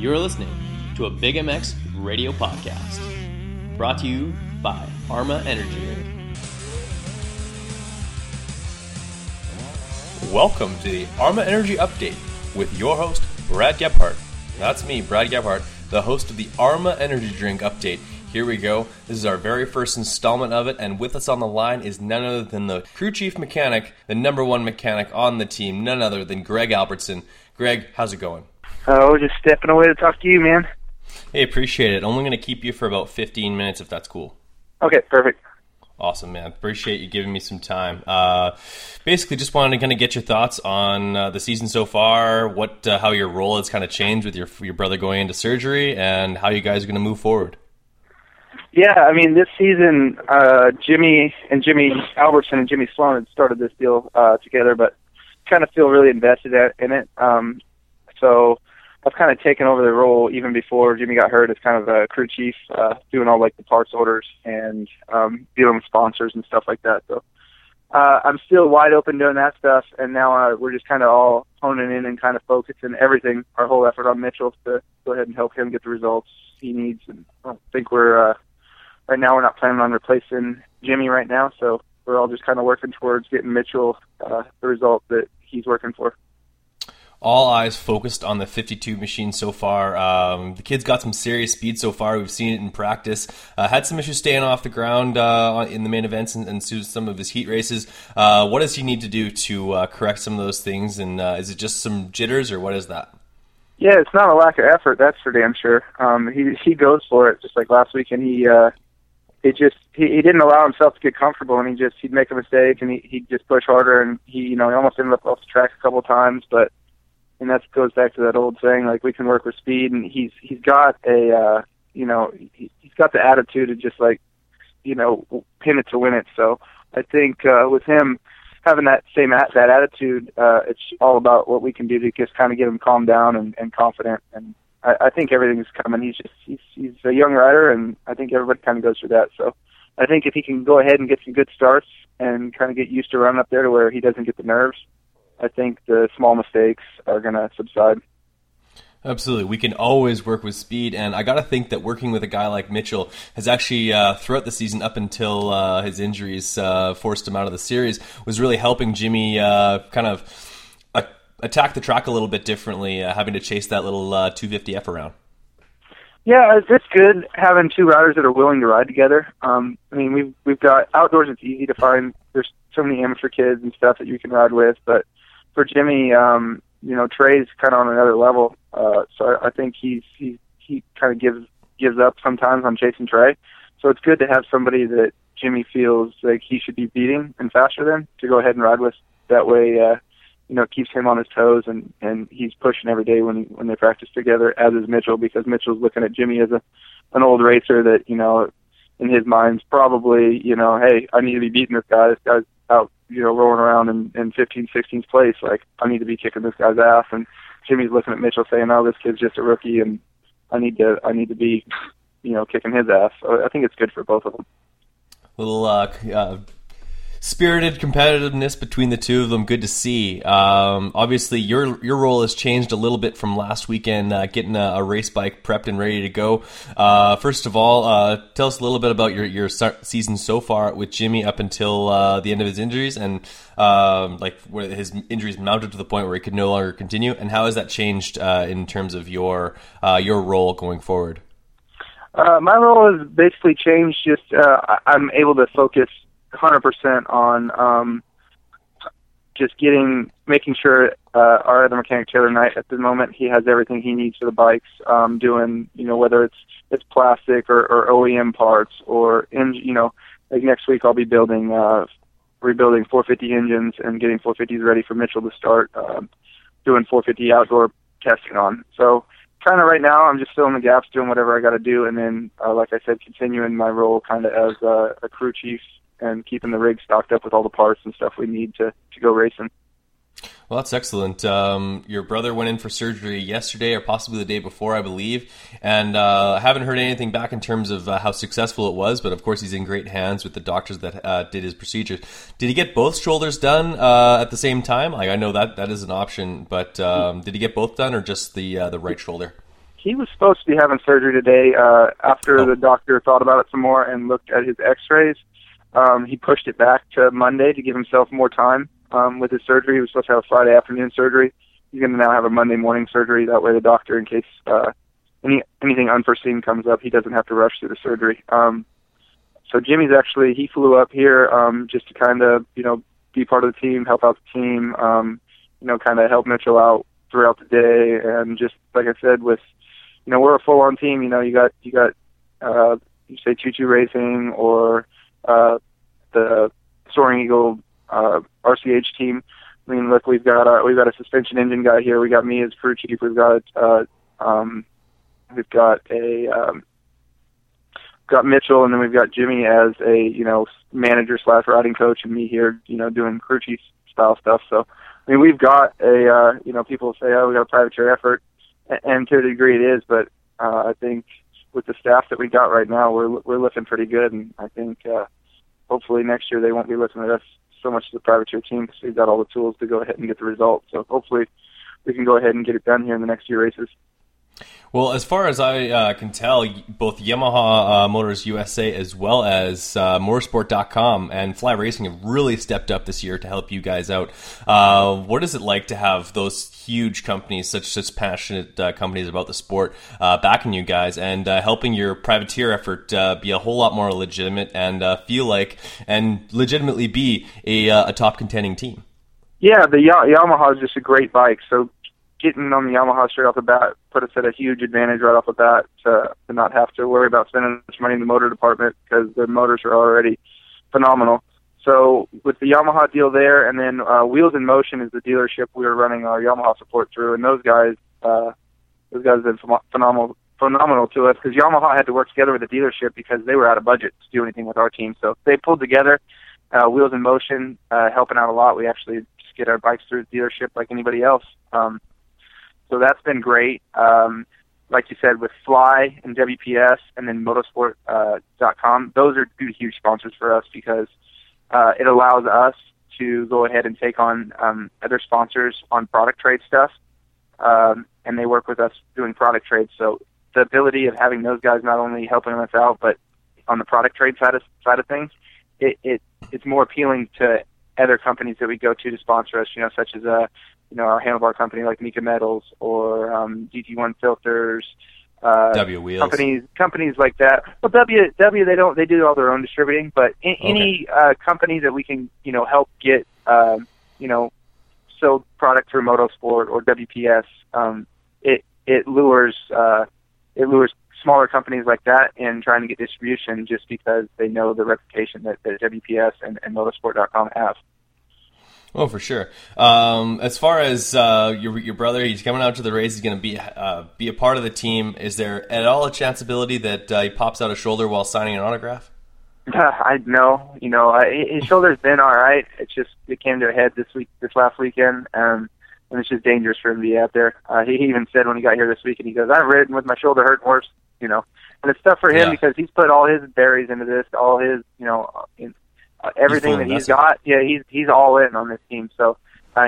You're listening to a Big MX radio podcast, brought to you by Arma Energy. Welcome to the Arma Energy Update with your host, Brad Gephardt. That's me, Brad Gephardt, the host of the Arma Energy Drink Update. Here we go. This is our very first installment of it, and with us on the line is none other than the crew chief mechanic, the number one mechanic on the team, none other than Greg Albertson. Greg, how's it going? Oh, just stepping away to talk to you, man. Hey, appreciate it. Only going to keep you for about 15 minutes, if that's cool. Okay, perfect. Awesome, man. Appreciate you giving me some time. Basically, just wanted to kind of get your thoughts on the season so far, how your role has kind of changed with your brother going into surgery, and how you guys are going to move forward. Yeah, I mean, this season, Jimmy Albertson and Jimmy Sloan had started this deal together, but kind of feel really invested in it. So I've kind of taken over the role even before Jimmy got hurt as kind of a crew chief, doing all like the parts orders and dealing with sponsors and stuff like that. So I'm still wide open doing that stuff, and now we're just kind of all honing in and kind of focusing everything, our whole effort on Mitchell to go ahead and help him get the results he needs. And I don't think right now we're not planning on replacing Jimmy right now, so we're all just kind of working towards getting Mitchell the result that he's working for. All eyes focused on the 52 machine so far. The kid's got some serious speed so far. We've seen it in practice. Had some issues staying off the ground in the main events and some of his heat races. What does he need to do to correct some of those things? And is it just some jitters, or what is that? Yeah, it's not a lack of effort, that's for damn sure. He goes for it, just like last week, and he didn't allow himself to get comfortable, and he'd make a mistake, and he'd just push harder, and he almost ended up off the track a couple of times, but. And that goes back to that old saying, like, we can work with speed, and he's got a, he's got the attitude to just, like, pin it to win it. So I think with him having that same that attitude, it's all about what we can do to just kind of get him calmed down and confident. And I think everything's coming. He's a young rider, and I think everybody kind of goes through that. So I think if he can go ahead and get some good starts and kind of get used to running up there to where he doesn't get the nerves, I think the small mistakes are going to subside. Absolutely. We can always work with speed, and I got to think that working with a guy like Mitchell has actually, throughout the season up until his injuries forced him out of the series, was really helping Jimmy kind of attack the track a little bit differently, having to chase that little 250F around. Yeah, it's good having two riders that are willing to ride together. I mean, we've got outdoors, it's easy to find. There's so many amateur kids and stuff that you can ride with, but for Jimmy, Trey's kind of on another level, so I think he kind of gives up sometimes on chasing Trey. So it's good to have somebody that Jimmy feels like he should be beating and faster than to go ahead and ride with. That way, it keeps him on his toes, and he's pushing every day when they practice together. As is Mitchell, because Mitchell's looking at Jimmy as an old racer that in his mind's probably hey, I need to be beating this guy. This guy's out, rolling around in 15th, 16th place. Like, I need to be kicking this guy's ass. And Jimmy's looking at Mitchell saying, oh, this kid's just a rookie, and I need to be, kicking his ass. So I think it's good for both of them. Little spirited competitiveness between the two of them. Good to see. Obviously, your role has changed a little bit from last weekend, getting a race bike prepped and ready to go. First of all, tell us a little bit about your season so far with Jimmy up until the end of his injuries, and where his injuries mounted to the point where he could no longer continue, and how has that changed in terms of your role going forward? My role has basically changed. Just I'm able to focus 100% on just making sure our other mechanic, Taylor Knight, at the moment, he has everything he needs for the bikes, doing, whether it's plastic or OEM parts, or, like next week I'll be rebuilding 450 engines and getting 450s ready for Mitchell to start doing 450 outdoor testing on. So kind of right now I'm just filling the gaps, doing whatever I got to do, and then, like I said, continuing my role kind of as a crew chief, and keeping the rig stocked up with all the parts and stuff we need to go racing. Well, that's excellent. Your brother went in for surgery yesterday, or possibly the day before, I believe, and I haven't heard anything back in terms of how successful it was, but of course he's in great hands with the doctors that did his procedures. Did he get both shoulders done at the same time? Like, I know that is an option, but did he get both done, or just the right shoulder? He was supposed to be having surgery today. After the doctor thought about it some more and looked at his x-rays, he pushed it back to Monday to give himself more time with his surgery. He was supposed to have a Friday afternoon surgery. He's going to now have a Monday morning surgery. That way the doctor, in case anything unforeseen comes up, he doesn't have to rush through the surgery. So Jimmy's actually, he flew up here just to kind of, be part of the team, help out the team, kind of help Mitchell out throughout the day. And just, like I said, with, we're a full-on team. You got Choo-Choo Racing or the Soaring Eagle RCH team. I mean, look, we've got a suspension engine guy here. We got me as crew chief. We've got Mitchell, and then we've got Jimmy as a manager / riding coach, and me here doing crew chief style stuff. So I mean, we've got a people say, oh, we got a privateer effort, and to a degree it is, but I think with the staff that we got right now, we're looking pretty good, and I think hopefully next year they won't be looking at us so much as a privateer team, because we've got all the tools to go ahead and get the results. So hopefully we can go ahead and get it done here in the next few races. Well, as far as I can tell, both Yamaha Motors USA as well as Motorsport.com and Fly Racing have really stepped up this year to help you guys out. What is it like to have those huge companies, such passionate companies about the sport, backing you guys and helping your privateer effort be a whole lot more legitimate and feel like and legitimately be a top contending team? Yeah, the Yamaha is just a great bike, so getting on the Yamaha straight off the bat put us at a huge advantage right off the bat to not have to worry about spending much money in the motor department, because the motors are already phenomenal. So with the Yamaha deal there, and then Wheels in Motion is the dealership we were running our Yamaha support through, and those guys have been phenomenal to us, because Yamaha had to work together with the dealership because they were out of budget to do anything with our team. So they pulled together, Wheels in Motion helping out a lot. We actually just get our bikes through the dealership like anybody else. So that's been great. Like you said, with Fly and WPS and then Motorsport.com, those are two huge sponsors for us, because it allows us to go ahead and take on other sponsors on product trade stuff, and they work with us doing product trades. So the ability of having those guys not only helping us out, but on the product trade side of things, it's more appealing to other companies that we go to sponsor us, such as our handlebar company like Mika Metals or GT1 filters, W Wheels, companies like that. Well, W they do all their own distributing, but any company that we can help get sold product through Motorsport or WPS, it lures smaller companies like that in trying to get distribution, just because they know the reputation that WPS and Motorsport.com have. Oh, for sure. As far as your brother, he's coming out to the race. He's going to be a part of the team. Is there at all a chance ability that he pops out a shoulder while signing an autograph? I know. His shoulder's been all right. It's just it came to a head this last weekend, and it's just dangerous for him to be out there. He even said when he got here this weekend, he goes, "I've ridden with my shoulder hurting worse." And it's tough for him because he's put all his berries into this, all his everything that he's got. Yeah, he's all in on this team. So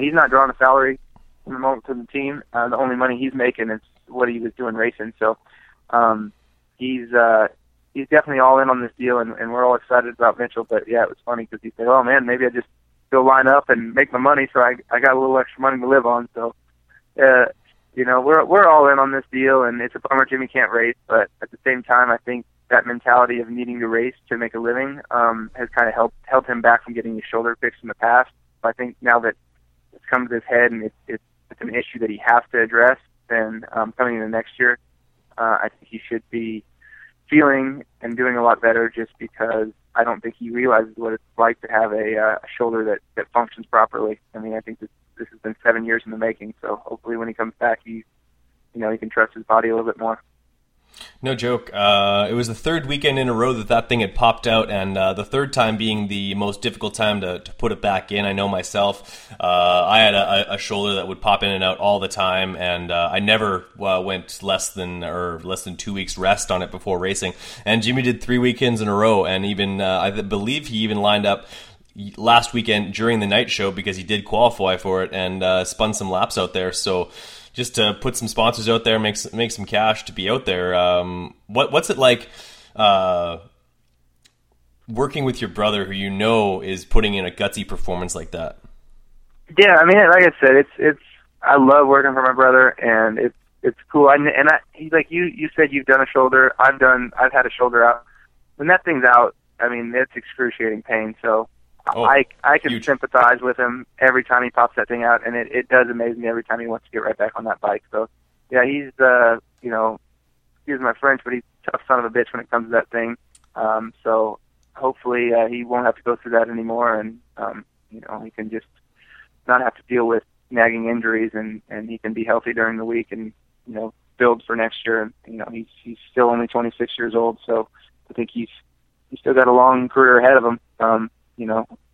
he's not drawing a salary in the moment for the team. The only money he's making is what he was doing racing. So he's definitely all in on this deal, and we're all excited about Mitchell. But yeah, it was funny because he said, "Oh man, maybe I just go line up and make my money, so I got a little extra money to live on." So we're all in on this deal, and it's a bummer Jimmy can't race, but at the same time, I think that mentality of needing to race to make a living has kind of held him back from getting his shoulder fixed in the past. So I think now that it's come to his head and it's an issue that he has to address, then coming into next year, I think he should be feeling and doing a lot better, just because I don't think he realizes what it's like to have a shoulder that functions properly. I mean, I think this has been 7 years in the making, so hopefully when he comes back, he can trust his body a little bit more. No joke. It was the third weekend in a row that thing had popped out, and the third time being the most difficult time to put it back in. I know myself, I had a shoulder that would pop in and out all the time, and I never went less than 2 weeks rest on it before racing. And Jimmy did 3 weekends in a row, and even I believe he even lined up last weekend during the night show because he did qualify for it and spun some laps out there. So just to put some sponsors out there, make some cash to be out there. What's it like working with your brother, who you know is putting in a gutsy performance like that? Yeah, I mean, like I said, it's I love working for my brother, and it's cool. You said you've done a shoulder. I've had a shoulder out. When that thing's out, I mean, it's excruciating pain. So I can sympathize with him every time he pops that thing out, and it does amaze me every time he wants to get right back on that bike. So yeah, he's excuse my French, but he's a tough son of a bitch when it comes to that thing. So hopefully he won't have to go through that anymore, and he can just not have to deal with nagging injuries, and he can be healthy during the week and, build for next year. And, he's still only 26 years old. So I think he's still got a long career ahead of him.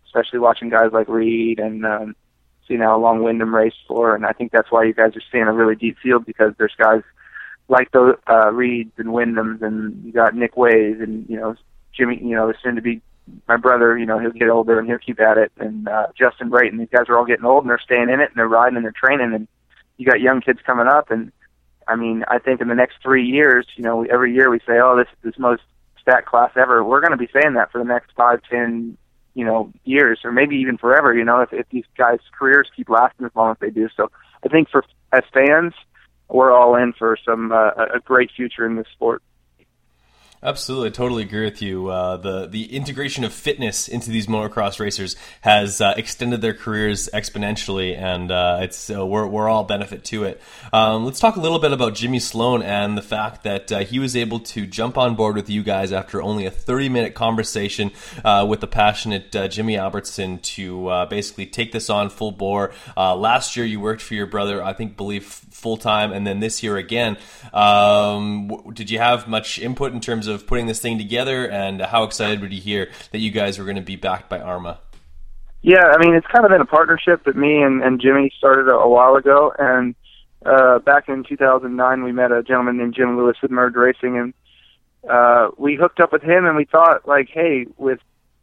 Especially watching guys like Reed and, seeing how long Wyndham raced for. And I think that's why you guys are seeing a really deep field, because there's guys like those, Reeds and Wyndhams, and you got Nick Ways and, Jimmy, soon to be my brother, he'll get older and he'll keep at it. And Justin Brayton, these guys are all getting old, and they're staying in it, and they're riding, and they're training. And you got young kids coming up. And I mean, I think in the next 3 years, every year we say, "Oh, this is the most stacked class ever." We're going to be saying that for the next 5, 10, years, or maybe even forever. If these guys' careers keep lasting as long as they do. So I think for as fans, we're all in for some a great future in this sport. Absolutely, I totally agree with you. The integration of fitness into these motocross racers has extended their careers exponentially, and we're all benefit to it. Let's talk a little bit about Jimmy Sloan and the fact that he was able to jump on board with you guys after only a 30-minute conversation with the passionate Jimmy Albertson to basically take this on full bore. Last year, you worked for your brother, I believe full time, and then this year again. Did you have much input in terms of putting this thing together, and how excited were you hear that you guys were going to be backed by Arma? Yeah, I mean, it's kind of been a partnership that me and Jimmy started a while ago, and back in 2009 we met a gentleman named Jim Lewis with Merge Racing, and we hooked up with him, and we thought, like, hey, with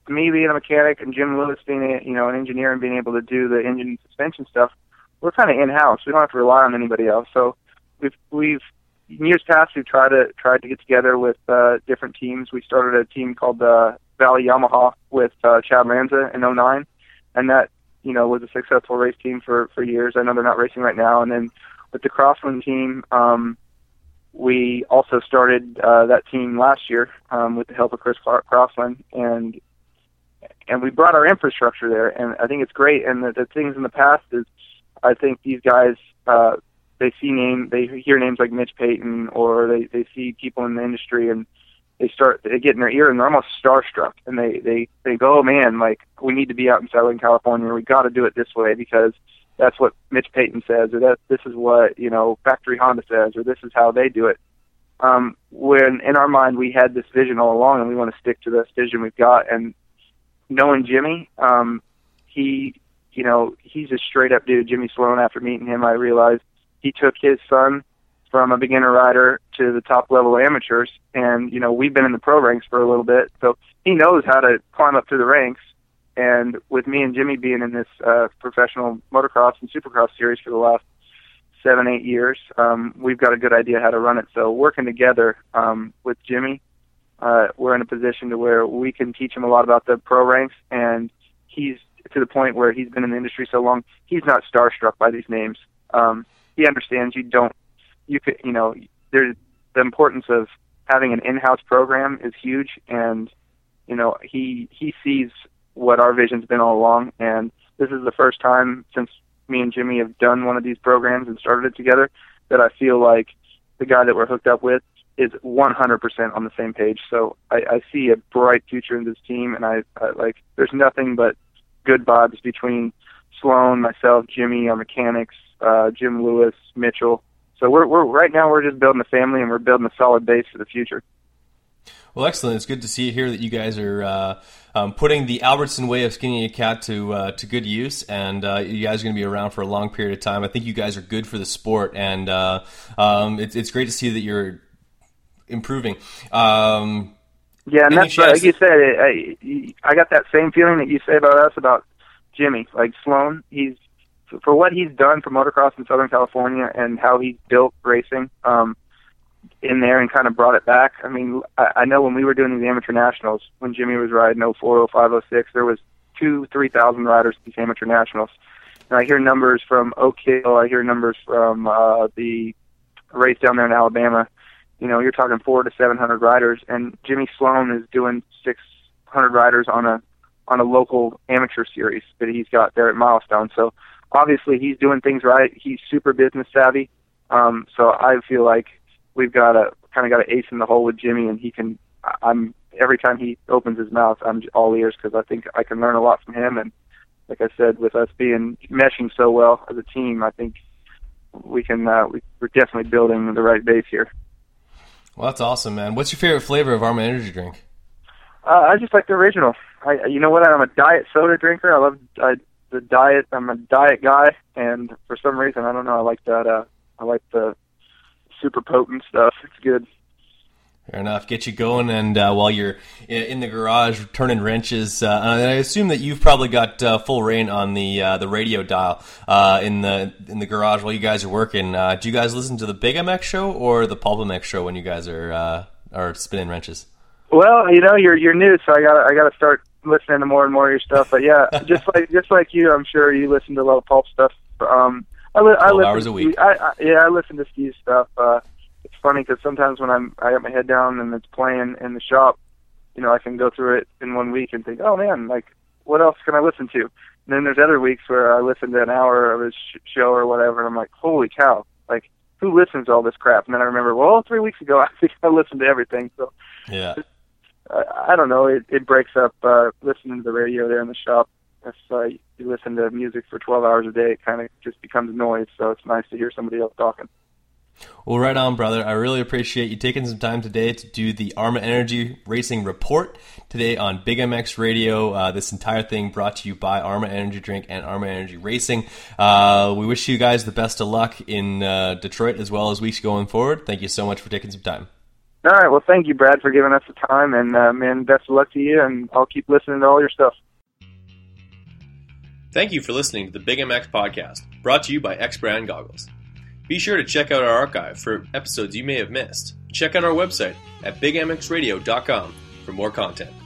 me being a mechanic and Jim Lewis being an engineer and being able to do the engine and suspension stuff, we're kind of in-house. We don't have to rely on anybody else. So we've in years past, we've tried to get together with different teams. We started a team called the Valley Yamaha with Chad Lanza in 2009, and that was a successful race team for years. I know they're not racing right now. And then with the Crossland team, we also started that team last year with the help of Chris Crossland, and we brought our infrastructure there, and I think it's great. And the things in the past is, I think these guys. They hear names like Mitch Payton, or they see people in the industry, and they get in their ear, and they're almost starstruck, and they go, "Oh man, like, we need to be out in Southern California. We got to do it this way, because that's what Mitch Payton says, or that this is what Factory Honda says, or this is how they do it." When in our mind we had this vision all along, and we want to stick to this vision we've got. And knowing Jimmy, he's a straight up dude. Jimmy Sloan, after meeting him, I realized. He took his son from a beginner rider to the top-level amateurs, and, we've been in the pro ranks for a little bit, so he knows how to climb up through the ranks. And with me and Jimmy being in this professional motocross and supercross series for the last 7-8 years, we've got a good idea how to run it. So working together with Jimmy, we're in a position to where we can teach him a lot about the pro ranks, and he's to the point where he's been in the industry so long, he's not starstruck by these names. He understands the importance of having an in-house program is huge, and he sees what our vision's been all along, and this is the first time since me and Jimmy have done one of these programs and started it together that I feel like the guy that we're hooked up with is 100% on the same page. So I see a bright future in this team, and I there's nothing but good vibes between Sloan, myself, Jimmy, our mechanics, Jim Lewis, Mitchell. So we're right now we're just building a family, and we're building a solid base for the future. Well, excellent. It's good to see here that you guys are putting the Albertson way of skinning a cat to good use, and you guys are going to be around for a long period of time. I think you guys are good for the sport, and it's great to see that you're improving. Yeah, and that's like you said. I got that same feeling that you say about us about Jimmy. Like Sloan, he's for what he's done for motocross in Southern California and how he built racing in there and kind of brought it back. I mean, I know when we were doing these amateur nationals, when Jimmy was riding 04, 05, 06, there was 2,000-3,000 riders at these amateur nationals. And I hear numbers from Oak Hill. I hear numbers from the race down there in Alabama. You know, you're talking 400 to 700 riders, and Jimmy Sloan is doing 600 riders on a local amateur series that he's got there at Milestone. So obviously he's doing things right. He's super business savvy. So I feel like we've got an ace in the hole with Jimmy, and every time he opens his mouth, I'm all ears because I think I can learn a lot from him. And like I said, with us meshing so well as a team, I think we're definitely building the right base here. Well, that's awesome, man. What's your favorite flavor of Arma Energy drink? I just like the original. You know what? I'm a diet soda drinker. I love the diet. I'm a diet guy, and for some reason, I don't know. I like that. I like the super potent stuff. It's good. Fair enough. Get you going, and while you're in the garage turning wrenches, and I assume that you've probably got full reign on the radio dial in the garage while you guys are working. Do you guys listen to the Big MX show or the Pulp MX show when you guys are spinning wrenches? Well, you know, you're new, so I gotta start listening to more and more of your stuff. But yeah, just like you, I'm sure you listen to a lot of Pulp stuff. I listen hours a week. I listen to Steve's stuff. It's funny because sometimes when I got my head down and it's playing in the shop, you know, I can go through it in one week and think, oh man, like what else can I listen to? And then there's other weeks where I listen to an hour of his show or whatever, and I'm like, holy cow, like who listens to all this crap? And then I remember, well, 3 weeks ago I think I listened to everything. So yeah, I don't know. It breaks up listening to the radio there in the shop. If you listen to music for 12 hours a day, it kind of just becomes noise. So it's nice to hear somebody else talking. Well, right on, brother. I really appreciate you taking some time today to do the Arma Energy Racing Report today on Big MX Radio. This entire thing brought to you by Arma Energy Drink and Arma Energy Racing. We wish you guys the best of luck in Detroit as well as weeks going forward. Thank you so much for taking some time. All right. Well, thank you, Brad, for giving us the time. And, man, best of luck to you, and I'll keep listening to all your stuff. Thank you for listening to the Big MX Podcast, brought to you by X-Brand Goggles. Be sure to check out our archive for episodes you may have missed. Check out our website at bigmxradio.com for more content.